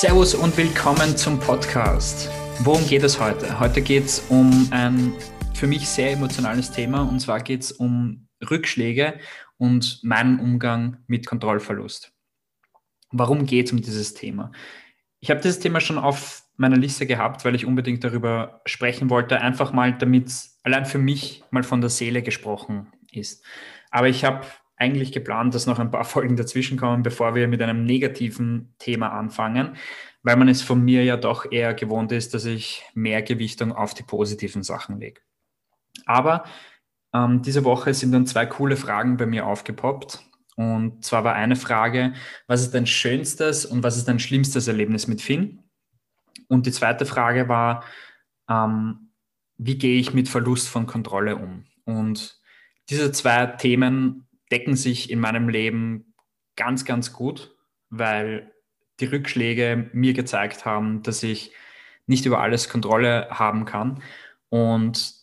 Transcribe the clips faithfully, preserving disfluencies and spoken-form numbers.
Servus und willkommen zum Podcast. Worum geht es heute? Heute geht es um ein für mich sehr emotionales Thema, und zwar geht es um Rückschläge und meinen Umgang mit Kontrollverlust. Warum geht es um dieses Thema? Ich habe dieses Thema schon auf meiner Liste gehabt, weil ich unbedingt darüber sprechen wollte, einfach mal, damit es allein für mich mal von der Seele gesprochen ist. Aber ich habe eigentlich geplant, dass noch ein paar Folgen dazwischen kommen, bevor wir mit einem negativen Thema anfangen, weil man es von mir ja doch eher gewohnt ist, dass ich mehr Gewichtung auf die positiven Sachen lege. Aber ähm, diese Woche sind dann zwei coole Fragen bei mir aufgepoppt. Und zwar war eine Frage, was ist dein schönstes und was ist dein schlimmstes Erlebnis mit Finn? Und die zweite Frage war, ähm, wie gehe ich mit Verlust von Kontrolle um? Und diese zwei Themen decken sich in meinem Leben ganz, ganz gut, weil die Rückschläge mir gezeigt haben, dass ich nicht über alles Kontrolle haben kann. Und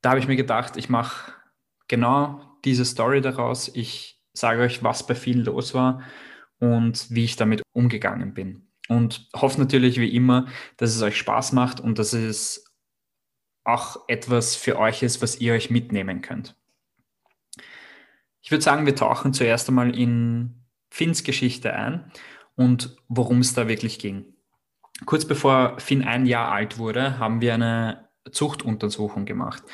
da habe ich mir gedacht, ich mache genau diese Story daraus. Ich sage euch, was bei vielen los war und wie ich damit umgegangen bin. Und hoffe natürlich wie immer, dass es euch Spaß macht und dass es auch etwas für euch ist, was ihr euch mitnehmen könnt. Ich würde sagen, wir tauchen zuerst einmal in Finns Geschichte ein und worum es da wirklich ging. Kurz bevor Finn ein Jahr alt wurde, haben wir eine Zuchtuntersuchung gemacht.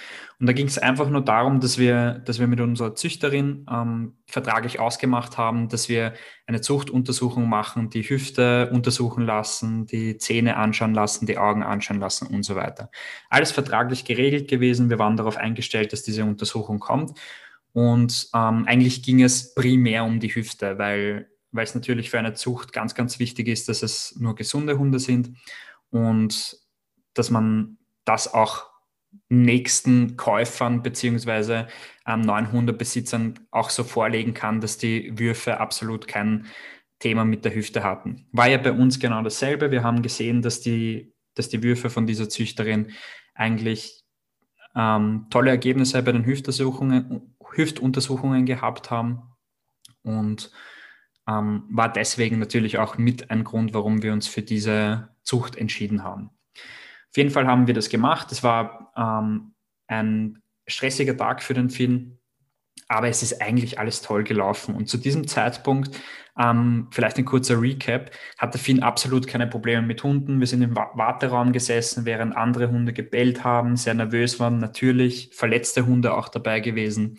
Und da ging es einfach nur darum, dass wir, dass wir mit unserer Züchterin ähm, vertraglich ausgemacht haben, dass wir eine Zuchtuntersuchung machen, die Hüfte untersuchen lassen, die Zähne anschauen lassen, die Augen anschauen lassen und so weiter. Alles vertraglich geregelt gewesen. Wir waren darauf eingestellt, dass diese Untersuchung kommt. Und ähm, eigentlich ging es primär um die Hüfte, weil weil es natürlich für eine Zucht ganz, ganz wichtig ist, dass es nur gesunde Hunde sind und dass man das auch nächsten Käufern beziehungsweise ähm, neuen Hundebesitzern auch so vorlegen kann, dass die Würfe absolut kein Thema mit der Hüfte hatten. War ja bei uns genau dasselbe. Wir haben gesehen, dass die, dass die Würfe von dieser Züchterin eigentlich ähm, tolle Ergebnisse bei den Hüftuntersuchungen Hüftuntersuchungen gehabt haben und ähm, war deswegen natürlich auch mit ein Grund, warum wir uns für diese Zucht entschieden haben. Auf jeden Fall haben wir das gemacht. Es war ähm, ein stressiger Tag für den Finn, aber es ist eigentlich alles toll gelaufen. Und zu diesem Zeitpunkt, ähm, vielleicht ein kurzer Recap, hatte Finn absolut keine Probleme mit Hunden. Wir sind im Warteraum gesessen, während andere Hunde gebellt haben, sehr nervös waren, natürlich verletzte Hunde auch dabei gewesen.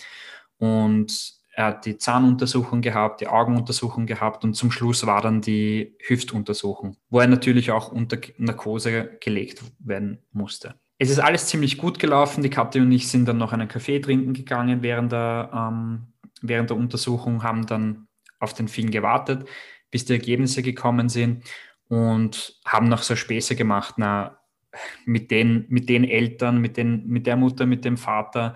Und er hat die Zahnuntersuchung gehabt, die Augenuntersuchung gehabt und zum Schluss war dann die Hüftuntersuchung, wo er natürlich auch unter Narkose gelegt werden musste. Es ist alles ziemlich gut gelaufen. Die Kathi und ich sind dann noch einen Kaffee trinken gegangen während der, ähm, während der Untersuchung, haben dann auf den Finn gewartet, bis die Ergebnisse gekommen sind und haben noch so Späße gemacht. Na, mit den, mit den Eltern, mit, den, mit der Mutter, mit dem Vater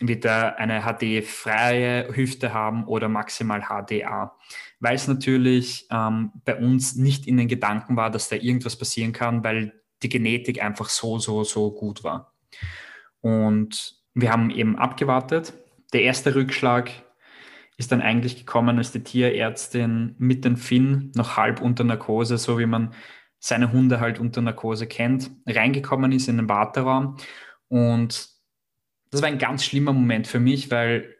wird er eine H D-freie Hüfte haben oder maximal H D A. Weil es natürlich ähm, bei uns nicht in den Gedanken war, dass da irgendwas passieren kann, weil die Genetik einfach so, so, so gut war. Und wir haben eben abgewartet. Der erste Rückschlag ist dann eigentlich gekommen, als die Tierärztin mit dem Finn noch halb unter Narkose, so wie man seine Hunde halt unter Narkose kennt, reingekommen ist in den Warteraum. Und das war ein ganz schlimmer Moment für mich, weil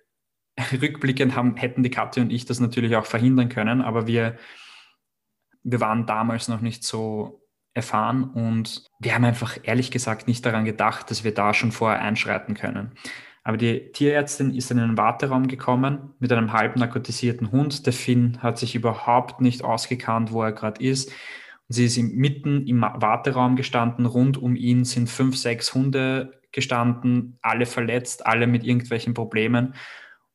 rückblickend haben, hätten die Kathi und ich das natürlich auch verhindern können, aber wir, wir waren damals noch nicht so erfahren und wir haben einfach ehrlich gesagt nicht daran gedacht, dass wir da schon vorher einschreiten können. Aber die Tierärztin ist in den Warteraum gekommen mit einem halb narkotisierten Hund. Der Finn hat sich überhaupt nicht ausgekannt, wo er gerade ist. Und sie ist mitten im Warteraum gestanden. Rund um ihn sind fünf, sechs Hunde gestanden, alle verletzt, alle mit irgendwelchen Problemen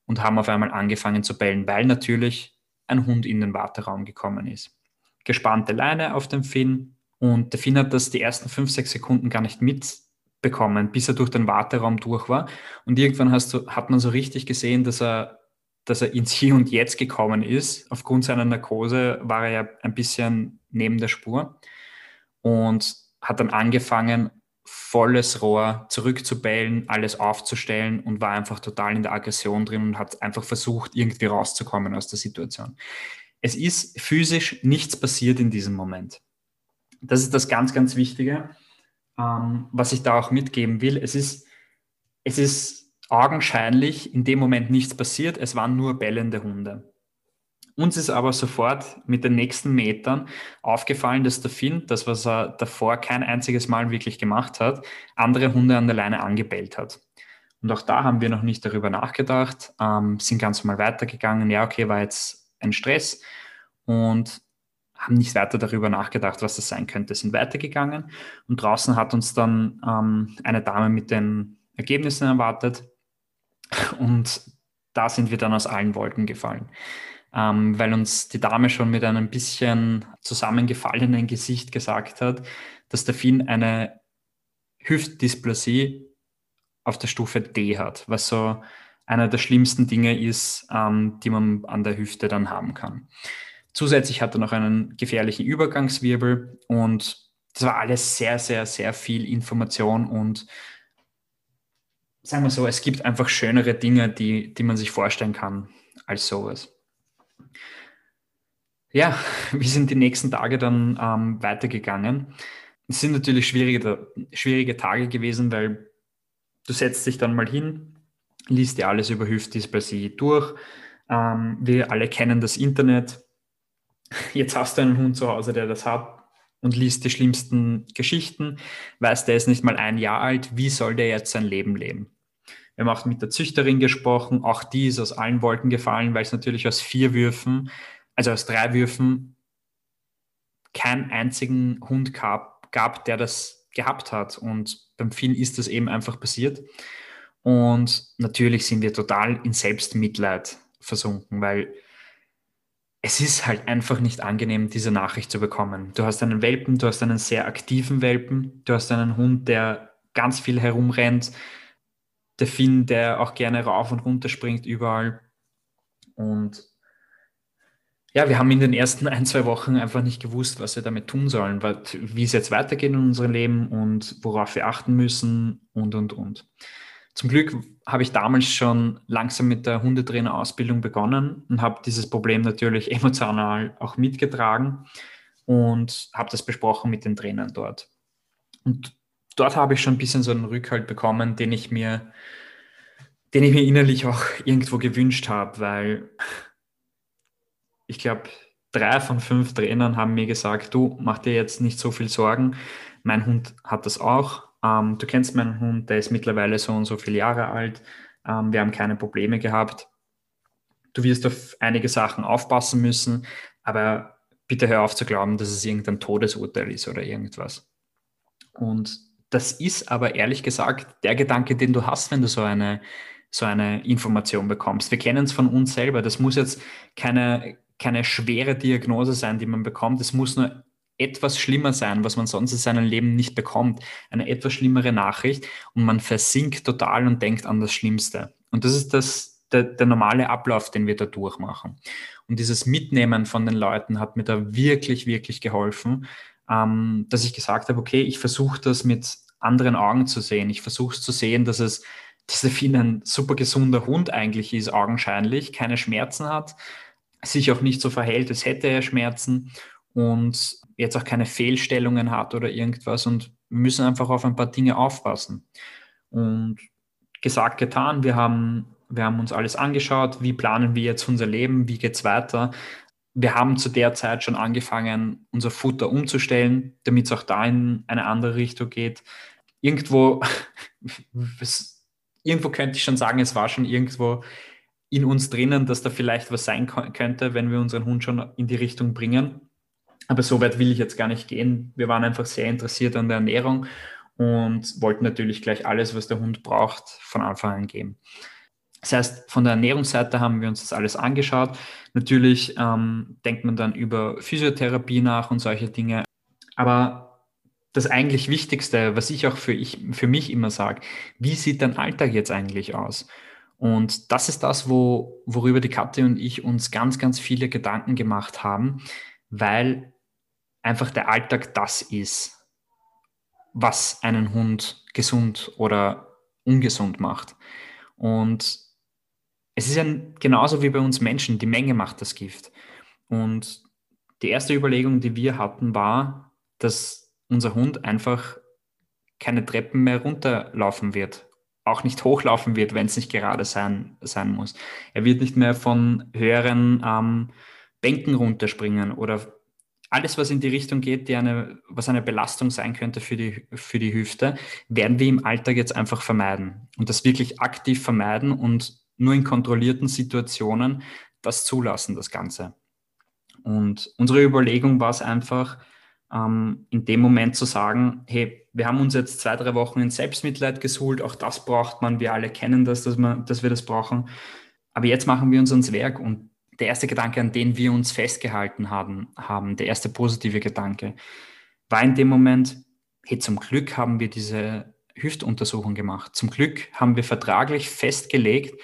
und haben auf einmal angefangen zu bellen, weil natürlich ein Hund in den Warteraum gekommen ist. Gespannte Leine auf dem Finn. Und der Finn hat das die ersten fünf, sechs Sekunden gar nicht mitbekommen, bis er durch den Warteraum durch war. Und irgendwann hast du, hat man so richtig gesehen, dass er, dass er ins Hier und Jetzt gekommen ist. Aufgrund seiner Narkose war er ja ein bisschen neben der Spur und hat dann angefangen, volles Rohr zurückzubellen, alles aufzustellen und war einfach total in der Aggression drin und hat einfach versucht, irgendwie rauszukommen aus der Situation. Es ist physisch nichts passiert in diesem Moment. Das ist das ganz, ganz Wichtige, ähm, was ich da auch mitgeben will. Es ist, es ist augenscheinlich in dem Moment nichts passiert, es waren nur bellende Hunde. Uns ist aber sofort mit den nächsten Metern aufgefallen, dass der Finn, das was er davor kein einziges Mal wirklich gemacht hat, andere Hunde an der Leine angebellt hat. Und auch da haben wir noch nicht darüber nachgedacht, ähm, sind ganz normal weitergegangen, ja okay, war jetzt ein Stress und haben nicht weiter darüber nachgedacht, was das sein könnte, sind weitergegangen und draußen hat uns dann ähm, eine Dame mit den Ergebnissen erwartet und da sind wir dann aus allen Wolken gefallen. Ähm, weil uns die Dame schon mit einem bisschen zusammengefallenen Gesicht gesagt hat, dass der Finn eine Hüftdysplasie auf der Stufe D hat, was so einer der schlimmsten Dinge ist, ähm, die man an der Hüfte dann haben kann. Zusätzlich hat er noch einen gefährlichen Übergangswirbel und das war alles sehr, sehr, sehr viel Information und sagen wir so, es gibt einfach schönere Dinge, die, die man sich vorstellen kann als sowas. Ja, wir sind die nächsten Tage dann ähm, weitergegangen. Es sind natürlich schwierige, schwierige Tage gewesen, weil du setzt dich dann mal hin, liest dir alles über Hüftdysplasie durch. Ähm, wir alle kennen das Internet. Jetzt hast du einen Hund zu Hause, der das hat und liest die schlimmsten Geschichten. Weißt, der ist nicht mal ein Jahr alt. Wie soll der jetzt sein Leben leben? Wir haben auch mit der Züchterin gesprochen. Auch die ist aus allen Wolken gefallen, weil es natürlich aus vier Würfen, also aus drei Würfen, keinen einzigen Hund gab, gab, der das gehabt hat. Und beim Finn ist das eben einfach passiert. Und natürlich sind wir total in Selbstmitleid versunken, weil es ist halt einfach nicht angenehm, diese Nachricht zu bekommen. Du hast einen Welpen, du hast einen sehr aktiven Welpen, du hast einen Hund, der ganz viel herumrennt, der Finn, der auch gerne rauf und runter springt überall. Und ja, wir haben in den ersten ein, zwei Wochen einfach nicht gewusst, was wir damit tun sollen, wie es jetzt weitergeht in unserem Leben und worauf wir achten müssen und, und, und. Zum Glück habe ich damals schon langsam mit der Hundetrainerausbildung begonnen und habe dieses Problem natürlich emotional auch mitgetragen und habe das besprochen mit den Trainern dort. Und dort habe ich schon ein bisschen so einen Rückhalt bekommen, den ich mir, den ich mir innerlich auch irgendwo gewünscht habe, weil ich glaube, drei von fünf Trainern haben mir gesagt, du, mach dir jetzt nicht so viel Sorgen, mein Hund hat das auch. Du kennst meinen Hund, der ist mittlerweile so und so viele Jahre alt. Wir haben keine Probleme gehabt. Du wirst auf einige Sachen aufpassen müssen, aber bitte hör auf zu glauben, dass es irgendein Todesurteil ist oder irgendwas. Und das ist aber ehrlich gesagt der Gedanke, den du hast, wenn du so eine, so eine Information bekommst. Wir kennen es von uns selber. Das muss jetzt keine, keine schwere Diagnose sein, die man bekommt. Es muss nur etwas schlimmer sein, was man sonst in seinem Leben nicht bekommt, eine etwas schlimmere Nachricht und man versinkt total und denkt an das Schlimmste. Und das ist das, der, der normale Ablauf, den wir da durchmachen. Und dieses Mitnehmen von den Leuten hat mir da wirklich, wirklich geholfen, ähm, dass ich gesagt habe, okay, ich versuche das mit anderen Augen zu sehen. Ich versuche zu sehen, dass es, dass der Finn ein super gesunder Hund eigentlich ist, augenscheinlich, keine Schmerzen hat, sich auch nicht so verhält, als hätte er Schmerzen und jetzt auch keine Fehlstellungen hat oder irgendwas und müssen einfach auf ein paar Dinge aufpassen. Und gesagt, getan, wir haben, wir haben uns alles angeschaut, wie planen wir jetzt unser Leben, wie geht's weiter. Wir haben zu der Zeit schon angefangen, unser Futter umzustellen, damit es auch da in eine andere Richtung geht. Irgendwo, es, irgendwo könnte ich schon sagen, es war schon irgendwo in uns drinnen, dass da vielleicht was sein könnte, wenn wir unseren Hund schon in die Richtung bringen. Aber so weit will ich jetzt gar nicht gehen. Wir waren einfach sehr interessiert an der Ernährung und wollten natürlich gleich alles, was der Hund braucht, von Anfang an geben. Das heißt, von der Ernährungsseite haben wir uns das alles angeschaut. Natürlich ähm, denkt man dann über Physiotherapie nach und solche Dinge. Aber das eigentlich Wichtigste, was ich auch für, ich, für mich immer sage, wie sieht dein Alltag jetzt eigentlich aus? Und das ist das, wo, worüber die Kathi und ich uns ganz, ganz viele Gedanken gemacht haben, weil einfach der Alltag das ist, was einen Hund gesund oder ungesund macht. Und es ist ja genauso wie bei uns Menschen, die Menge macht das Gift. Und die erste Überlegung, die wir hatten, war, dass unser Hund einfach keine Treppen mehr runterlaufen wird, auch nicht hochlaufen wird, wenn es nicht gerade sein, sein muss. Er wird nicht mehr von höheren ähm, Bänken runterspringen oder alles, was in die Richtung geht, die eine, was eine Belastung sein könnte für die, für die Hüfte, werden wir im Alltag jetzt einfach vermeiden und das wirklich aktiv vermeiden und nur in kontrollierten Situationen das zulassen, das Ganze. Und unsere Überlegung war es einfach, ähm, in dem Moment zu sagen, hey, wir haben uns jetzt zwei, drei Wochen in Selbstmitleid gesuhlt, auch das braucht man, wir alle kennen das, dass, man, dass wir das brauchen. Aber jetzt machen wir uns ans Werk und der erste Gedanke, an den wir uns festgehalten haben, haben, der erste positive Gedanke, war in dem Moment, hey, zum Glück haben wir diese Hüftuntersuchung gemacht. Zum Glück haben wir vertraglich festgelegt,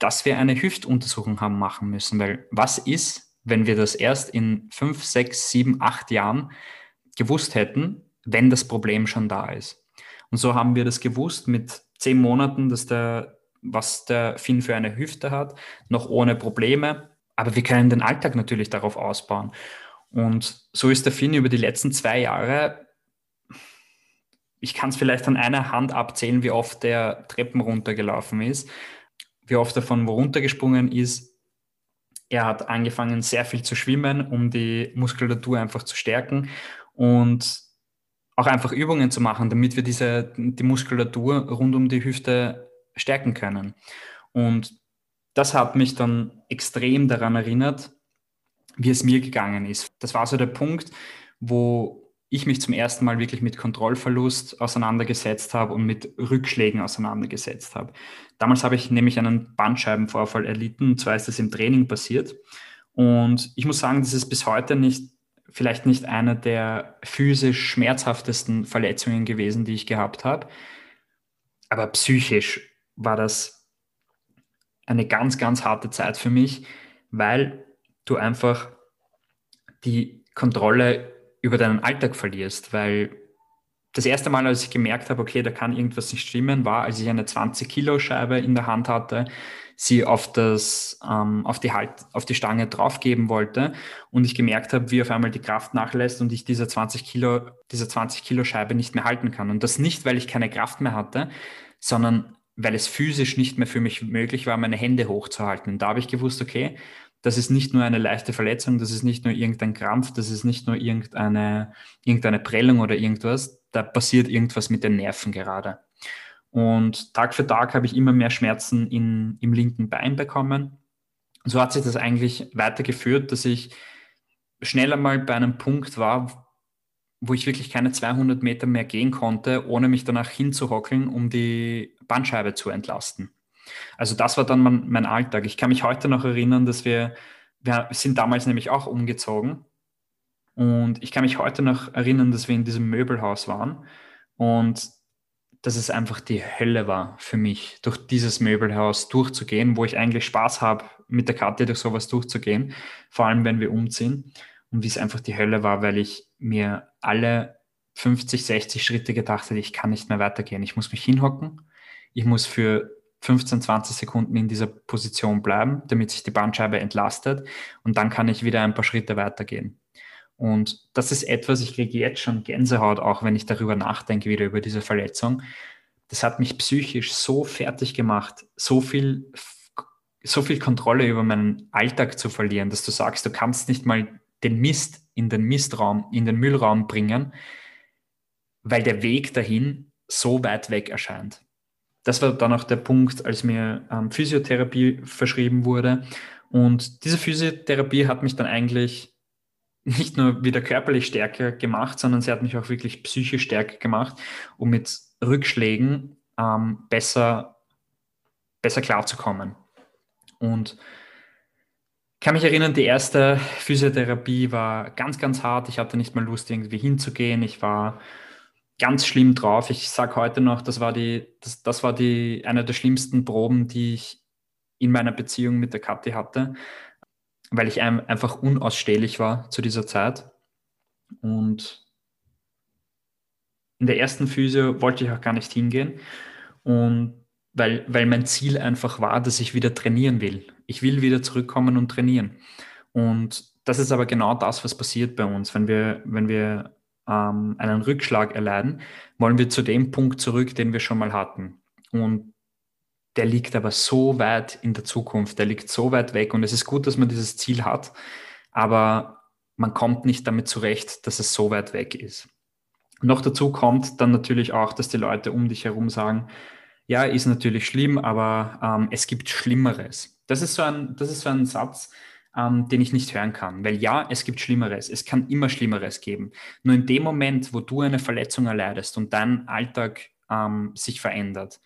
dass wir eine Hüftuntersuchung haben machen müssen, weil was ist, wenn wir das erst in fünf, sechs, sieben, acht Jahren gewusst hätten, wenn das Problem schon da ist. Und so haben wir das gewusst mit zehn Monaten, dass der, was der Finn für eine Hüfte hat, noch ohne Probleme. Aber wir können den Alltag natürlich darauf ausbauen. Und so ist der Finn über die letzten zwei Jahre, ich kann es vielleicht an einer Hand abzählen, wie oft der Treppen runtergelaufen ist, wie oft er von wo runtergesprungen ist. Er hat angefangen, sehr viel zu schwimmen, um die Muskulatur einfach zu stärken. Und auch einfach Übungen zu machen, damit wir diese, die Muskulatur rund um die Hüfte stärken können. Und das hat mich dann extrem daran erinnert, wie es mir gegangen ist. Das war so der Punkt, wo ich mich zum ersten Mal wirklich mit Kontrollverlust auseinandergesetzt habe und mit Rückschlägen auseinandergesetzt habe. Damals habe ich nämlich einen Bandscheibenvorfall erlitten, und zwar ist das im Training passiert. Und ich muss sagen, das ist bis heute nicht vielleicht nicht eine der physisch schmerzhaftesten Verletzungen gewesen, die ich gehabt habe. Aber psychisch war das eine ganz, ganz harte Zeit für mich, weil du einfach die Kontrolle über deinen Alltag verlierst. Weil das erste Mal, als ich gemerkt habe, okay, da kann irgendwas nicht stimmen, war, als ich eine zwanzig-Kilo-Scheibe in der Hand hatte, sie auf, das, ähm, auf, die halt, auf die Stange draufgeben wollte und ich gemerkt habe, wie auf einmal die Kraft nachlässt und ich diese zwanzig Kilo, diese zwanzig Kilo Scheibe nicht mehr halten kann. Und das nicht, weil ich keine Kraft mehr hatte, sondern weil es physisch nicht mehr für mich möglich war, meine Hände hochzuhalten. Und da habe ich gewusst, okay, das ist nicht nur eine leichte Verletzung, das ist nicht nur irgendein Krampf, das ist nicht nur irgendeine, irgendeine Prellung oder irgendwas, da passiert irgendwas mit den Nerven gerade. Und Tag für Tag habe ich immer mehr Schmerzen in, im linken Bein bekommen. Und so hat sich das eigentlich weitergeführt, dass ich schneller mal bei einem Punkt war, wo ich wirklich keine zweihundert Meter mehr gehen konnte, ohne mich danach hinzuhockeln, um die Bandscheibe zu entlasten. Also das war dann mein, mein Alltag. Ich kann mich heute noch erinnern, dass wir, wir sind damals nämlich auch umgezogen. Und ich kann mich heute noch erinnern, dass wir in diesem Möbelhaus waren und dass es einfach die Hölle war für mich, durch dieses Möbelhaus durchzugehen, wo ich eigentlich Spaß habe, mit der Katja durch sowas durchzugehen, vor allem wenn wir umziehen. Und wie es einfach die Hölle war, weil ich mir alle fünfzig, sechzig Schritte gedacht hätte, ich kann nicht mehr weitergehen. Ich muss mich hinhocken, ich muss für fünfzehn, zwanzig Sekunden in dieser Position bleiben, damit sich die Bandscheibe entlastet und dann kann ich wieder ein paar Schritte weitergehen. Und das ist etwas, ich kriege jetzt schon Gänsehaut, auch wenn ich darüber nachdenke, wieder über diese Verletzung. Das hat mich psychisch so fertig gemacht, so viel, so viel Kontrolle über meinen Alltag zu verlieren, dass du sagst, du kannst nicht mal den Mist in den Mistraum, in den Müllraum bringen, weil der Weg dahin so weit weg erscheint. Das war dann auch der Punkt, als mir ähm, Physiotherapie verschrieben wurde. Und diese Physiotherapie hat mich dann eigentlich nicht nur wieder körperlich stärker gemacht, sondern sie hat mich auch wirklich psychisch stärker gemacht, um mit Rückschlägen ähm, besser, besser klarzukommen. Und ich kann mich erinnern, die erste Physiotherapie war ganz, ganz hart. Ich hatte nicht mal Lust, irgendwie hinzugehen. Ich war ganz schlimm drauf. Ich sage heute noch, das war, die, das, das war die, eine der schlimmsten Proben, die ich in meiner Beziehung mit der Kathi hatte, weil ich einfach unausstehlich war zu dieser Zeit. Und in der ersten Physio wollte ich auch gar nicht hingehen, und weil, weil mein Ziel einfach war, dass ich wieder trainieren will. Ich will wieder zurückkommen und trainieren. Und das ist aber genau das, was passiert bei uns. Wenn wir, wenn wir ähm, einen Rückschlag erleiden, wollen wir zu dem Punkt zurück, den wir schon mal hatten. Und der liegt aber so weit in der Zukunft, der liegt so weit weg. Und es ist gut, dass man dieses Ziel hat, aber man kommt nicht damit zurecht, dass es so weit weg ist. Noch dazu kommt dann natürlich auch, dass die Leute um dich herum sagen, ja, ist natürlich schlimm, aber ähm, es gibt Schlimmeres. Das ist so ein, das ist so ein Satz, ähm, den ich nicht hören kann. Weil ja, es gibt Schlimmeres. Es kann immer Schlimmeres geben. Nur in dem Moment, wo du eine Verletzung erleidest und dein Alltag ähm, sich verändert,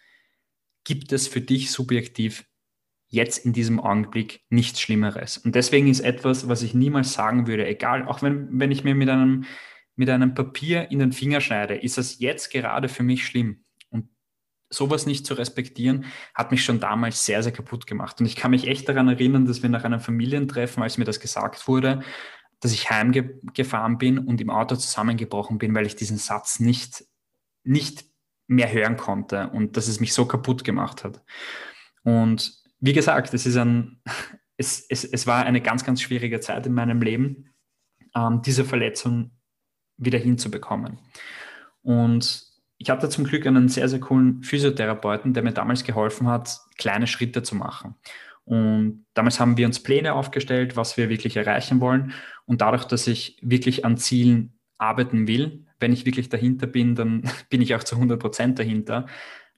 gibt es für dich subjektiv jetzt in diesem Augenblick nichts Schlimmeres. Und deswegen ist etwas, was ich niemals sagen würde, egal, auch wenn, wenn ich mir mit einem, mit einem Papier in den Finger schneide, ist das jetzt gerade für mich schlimm. Und sowas nicht zu respektieren, hat mich schon damals sehr, sehr kaputt gemacht. Und ich kann mich echt daran erinnern, dass wir nach einem Familientreffen, als mir das gesagt wurde, dass ich heimgefahren bin und im Auto zusammengebrochen bin, weil ich diesen Satz nicht, nicht mehr hören konnte und dass es mich so kaputt gemacht hat. Und wie gesagt, es ist ein, es, es, es war eine ganz, ganz schwierige Zeit in meinem Leben, ähm, diese Verletzung wieder hinzubekommen. Und ich hatte zum Glück einen sehr, sehr coolen Physiotherapeuten, der mir damals geholfen hat, kleine Schritte zu machen. Und damals haben wir uns Pläne aufgestellt, was wir wirklich erreichen wollen. Und dadurch, dass ich wirklich an Zielen arbeiten will, wenn ich wirklich dahinter bin, dann bin ich auch zu hundert Prozent dahinter.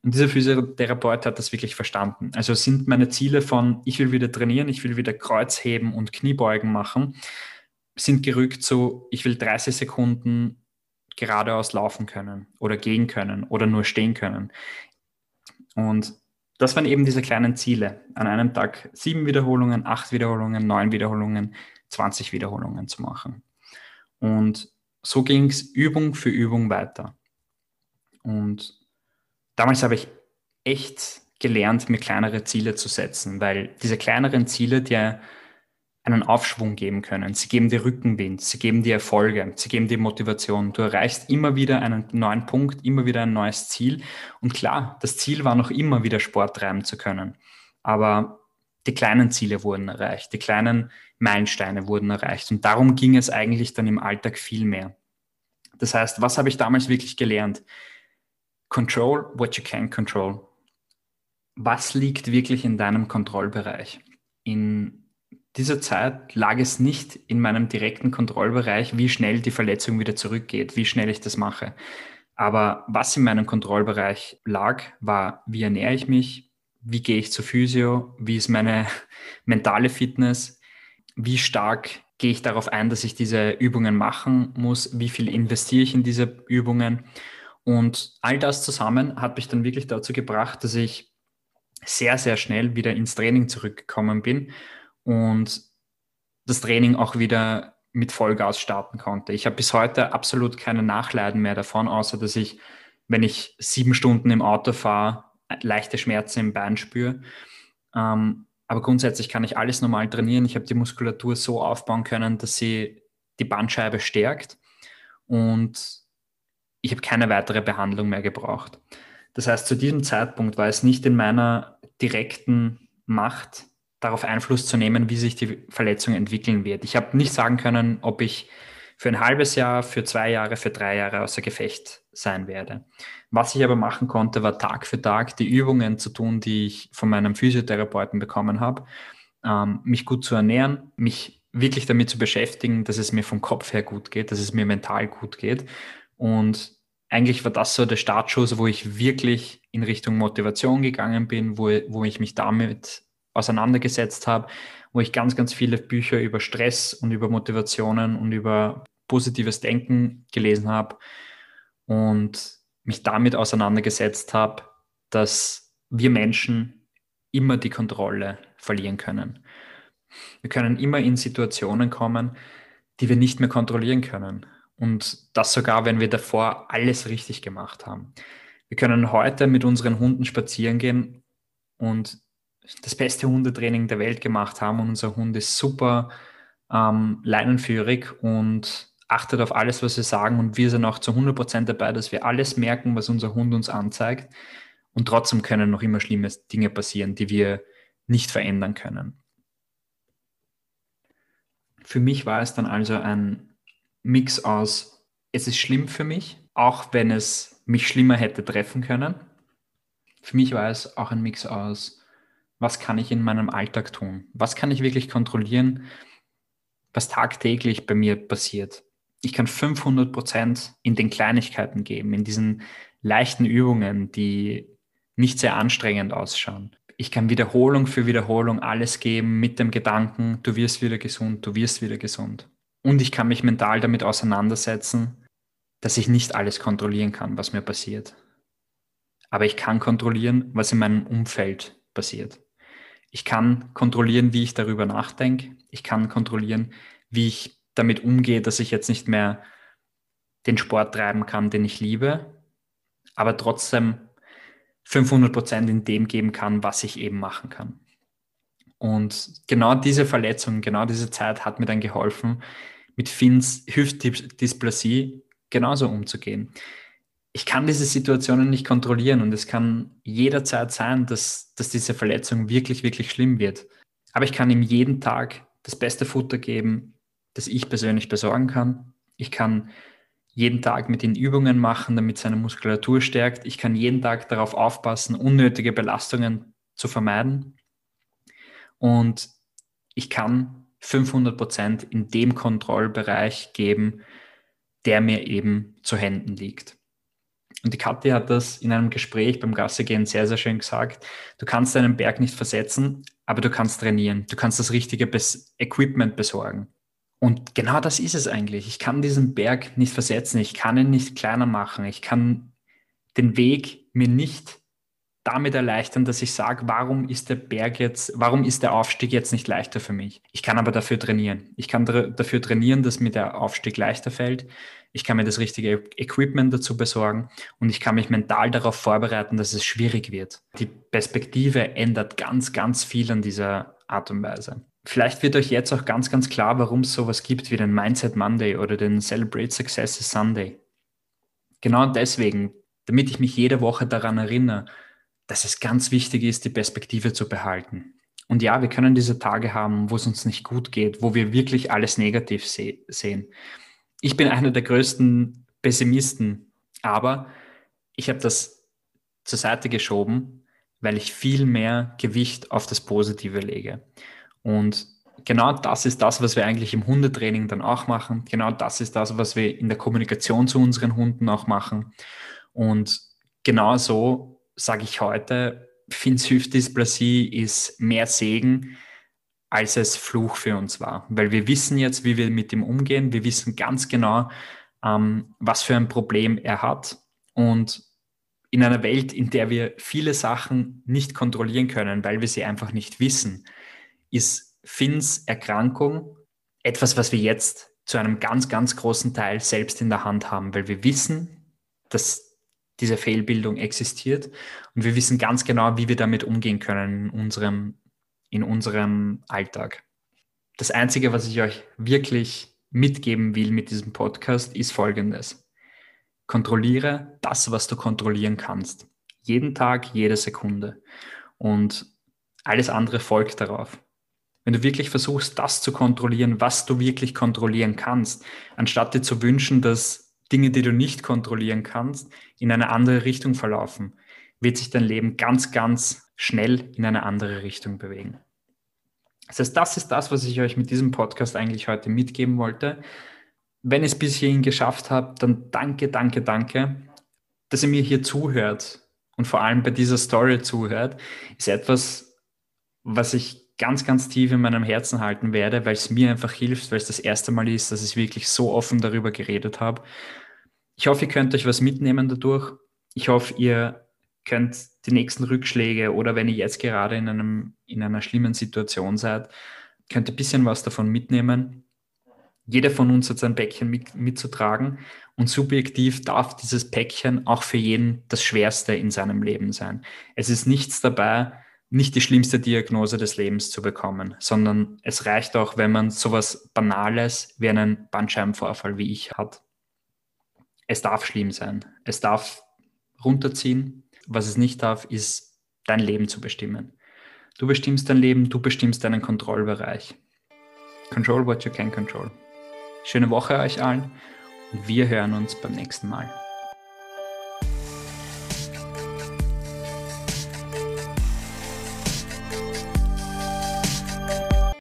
Und dieser Physiotherapeut hat das wirklich verstanden. Also sind meine Ziele von, ich will wieder trainieren, ich will wieder Kreuzheben und Kniebeugen machen, sind gerückt zu, ich will dreißig Sekunden geradeaus laufen können oder gehen können oder nur stehen können. Und das waren eben diese kleinen Ziele. An einem Tag sieben Wiederholungen, acht Wiederholungen, neun Wiederholungen, zwanzig Wiederholungen zu machen. Und so ging es Übung für Übung weiter. Und damals habe ich echt gelernt, mir kleinere Ziele zu setzen, weil diese kleineren Ziele dir einen Aufschwung geben können. Sie geben dir Rückenwind, sie geben dir Erfolge, sie geben dir Motivation. Du erreichst immer wieder einen neuen Punkt, immer wieder ein neues Ziel. Und klar, das Ziel war noch immer wieder Sport treiben zu können. Aber die kleinen Ziele wurden erreicht, die kleinen Meilensteine wurden erreicht. Und darum ging es eigentlich dann im Alltag viel mehr. Das heißt, was habe ich damals wirklich gelernt? Control what you can control. Was liegt wirklich in deinem Kontrollbereich? In dieser Zeit lag es nicht in meinem direkten Kontrollbereich, wie schnell die Verletzung wieder zurückgeht, wie schnell ich das mache. Aber was in meinem Kontrollbereich lag, war, wie ernähre ich mich, wie gehe ich zur Physio, wie ist meine mentale Fitness, wie stark gehe ich darauf ein, dass ich diese Übungen machen muss, wie viel investiere ich in diese Übungen. Und all das zusammen hat mich dann wirklich dazu gebracht, dass ich sehr, sehr schnell wieder ins Training zurückgekommen bin und das Training auch wieder mit Vollgas starten konnte. Ich habe bis heute absolut keine Nachleiden mehr davon, außer dass ich, wenn ich sieben Stunden im Auto fahre, leichte Schmerzen im Bein spüre. Ähm, aber grundsätzlich kann ich alles normal trainieren. Ich habe die Muskulatur so aufbauen können, dass sie die Bandscheibe stärkt und ich habe keine weitere Behandlung mehr gebraucht. Das heißt, zu diesem Zeitpunkt war es nicht in meiner direkten Macht, darauf Einfluss zu nehmen, wie sich die Verletzung entwickeln wird. Ich habe nicht sagen können, ob ich für ein halbes Jahr, für zwei Jahre, für drei Jahre außer Gefecht sein werde. Was ich aber machen konnte, war Tag für Tag die Übungen zu tun, die ich von meinem Physiotherapeuten bekommen habe, ähm, mich gut zu ernähren, mich wirklich damit zu beschäftigen, dass es mir vom Kopf her gut geht, dass es mir mental gut geht. Und eigentlich war das so der Startschuss, wo ich wirklich in Richtung Motivation gegangen bin, wo, wo ich mich damit auseinandergesetzt habe, wo ich ganz, ganz viele Bücher über Stress und über Motivationen und über positives Denken gelesen habe und mich damit auseinandergesetzt habe, dass wir Menschen immer die Kontrolle verlieren können. Wir können immer in Situationen kommen, die wir nicht mehr kontrollieren können. Und das sogar, wenn wir davor alles richtig gemacht haben. Wir können heute mit unseren Hunden spazieren gehen und das beste Hundetraining der Welt gemacht haben. Und unser Hund ist super ähm, leinenführig und achtet auf alles, was wir sagen. Und wir sind auch zu hundert Prozent dabei, dass wir alles merken, was unser Hund uns anzeigt. Und trotzdem können noch immer schlimme Dinge passieren, die wir nicht verändern können. Für mich war es dann also ein Mix aus, es ist schlimm für mich, auch wenn es mich schlimmer hätte treffen können. Für mich war es auch ein Mix aus, was kann ich in meinem Alltag tun? Was kann ich wirklich kontrollieren, was tagtäglich bei mir passiert? Ich kann fünfhundert Prozent in den Kleinigkeiten geben, in diesen leichten Übungen, die nicht sehr anstrengend ausschauen. Ich kann Wiederholung für Wiederholung alles geben mit dem Gedanken, du wirst wieder gesund, du wirst wieder gesund. Und ich kann mich mental damit auseinandersetzen, dass ich nicht alles kontrollieren kann, was mir passiert. Aber ich kann kontrollieren, was in meinem Umfeld passiert. Ich kann kontrollieren, wie ich darüber nachdenke. Ich kann kontrollieren, wie ich damit umgehe, dass ich jetzt nicht mehr den Sport treiben kann, den ich liebe, aber trotzdem fünfhundert Prozent in dem geben kann, was ich eben machen kann. Und genau diese Verletzung, genau diese Zeit hat mir dann geholfen, mit Finns Hüftdysplasie genauso umzugehen. Ich kann diese Situationen nicht kontrollieren und es kann jederzeit sein, dass, dass diese Verletzung wirklich, wirklich schlimm wird. Aber ich kann ihm jeden Tag das beste Futter geben, das ich persönlich besorgen kann. Ich kann jeden Tag mit ihm Übungen machen, damit seine Muskulatur stärkt. Ich kann jeden Tag darauf aufpassen, unnötige Belastungen zu vermeiden. Und ich kann fünfhundert Prozent in dem Kontrollbereich geben, der mir eben zu Händen liegt. Und die Kathi hat das in einem Gespräch beim Gassigehen sehr, sehr schön gesagt. Du kannst deinen Berg nicht versetzen, aber du kannst trainieren. Du kannst das richtige Bes- Equipment besorgen. Und genau das ist es eigentlich. Ich kann diesen Berg nicht versetzen. Ich kann ihn nicht kleiner machen. Ich kann den Weg mir nicht damit erleichtern, dass ich sage, warum ist der Berg jetzt, warum ist der Aufstieg jetzt nicht leichter für mich? Ich kann aber dafür trainieren. Ich kann dr- dafür trainieren, dass mir der Aufstieg leichter fällt. Ich kann mir das richtige Equipment dazu besorgen und ich kann mich mental darauf vorbereiten, dass es schwierig wird. Die Perspektive ändert ganz, ganz viel an dieser Art und Weise. Vielleicht wird euch jetzt auch ganz, ganz klar, warum es sowas gibt wie den Mindset Monday oder den Celebrate Successes Sunday. Genau deswegen, damit ich mich jede Woche daran erinnere, dass es ganz wichtig ist, die Perspektive zu behalten. Und ja, wir können diese Tage haben, wo es uns nicht gut geht, wo wir wirklich alles negativ se- sehen. Ich bin einer der größten Pessimisten, aber ich habe das zur Seite geschoben, weil ich viel mehr Gewicht auf das Positive lege. Und genau das ist das, was wir eigentlich im Hundetraining dann auch machen. Genau das ist das, was wir in der Kommunikation zu unseren Hunden auch machen. Und genau so sage ich heute, Finns Hüftdysplasie ist mehr Segen, als es Fluch für uns war. Weil wir wissen jetzt, wie wir mit ihm umgehen. Wir wissen ganz genau, ähm, was für ein Problem er hat. Und in einer Welt, in der wir viele Sachen nicht kontrollieren können, weil wir sie einfach nicht wissen, ist Finns Erkrankung etwas, was wir jetzt zu einem ganz, ganz großen Teil selbst in der Hand haben, weil wir wissen, dass diese Fehlbildung existiert und wir wissen ganz genau, wie wir damit umgehen können in unserem, in unserem Alltag. Das Einzige, was ich euch wirklich mitgeben will mit diesem Podcast, ist Folgendes. Kontrolliere das, was du kontrollieren kannst. Jeden Tag, jede Sekunde. Und alles andere folgt darauf. Wenn du wirklich versuchst, das zu kontrollieren, was du wirklich kontrollieren kannst, anstatt dir zu wünschen, dass Dinge, die du nicht kontrollieren kannst, in eine andere Richtung verlaufen, wird sich dein Leben ganz, ganz schnell in eine andere Richtung bewegen. Das heißt, das ist das, was ich euch mit diesem Podcast eigentlich heute mitgeben wollte. Wenn ihr es bis hierhin geschafft habt, dann danke, danke, danke, dass ihr mir hier zuhört und vor allem bei dieser Story zuhört, ist etwas, was ich ganz, ganz tief in meinem Herzen halten werde, weil es mir einfach hilft, weil es das erste Mal ist, dass ich wirklich so offen darüber geredet habe. Ich hoffe, ihr könnt euch was mitnehmen dadurch. Ich hoffe, ihr könnt die nächsten Rückschläge oder wenn ihr jetzt gerade in, einem, in einer schlimmen Situation seid, könnt ihr ein bisschen was davon mitnehmen. Jeder von uns hat sein Päckchen mit, mitzutragen und subjektiv darf dieses Päckchen auch für jeden das Schwerste in seinem Leben sein. Es ist nichts dabei, nicht die schlimmste Diagnose des Lebens zu bekommen, sondern es reicht auch, wenn man sowas Banales wie einen Bandscheibenvorfall wie ich hat. Es darf schlimm sein. Es darf runterziehen. Was es nicht darf, ist dein Leben zu bestimmen. Du bestimmst dein Leben, du bestimmst deinen Kontrollbereich. Control what you can control. Schöne Woche euch allen und wir hören uns beim nächsten Mal.